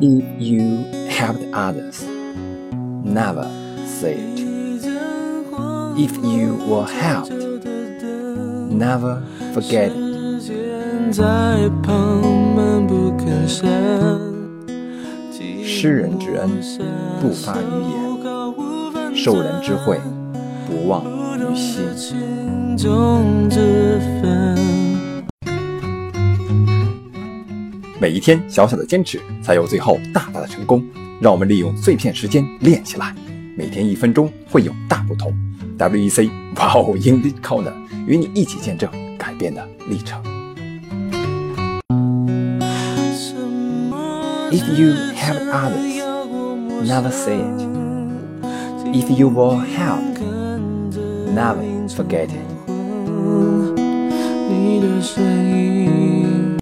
If you helped others, never say it. If you were helped, never forget it. 施人之恩，不发于言；受人之惠，不忘于心。每一天小小的坚持，才有最后大大的成功。让我们利用碎片时间练起来，每天1分钟会有大不同。WEC Bow In This Corner， 与你一起见证改变的历程。If you help others, never say it. If you were helped, never forget it.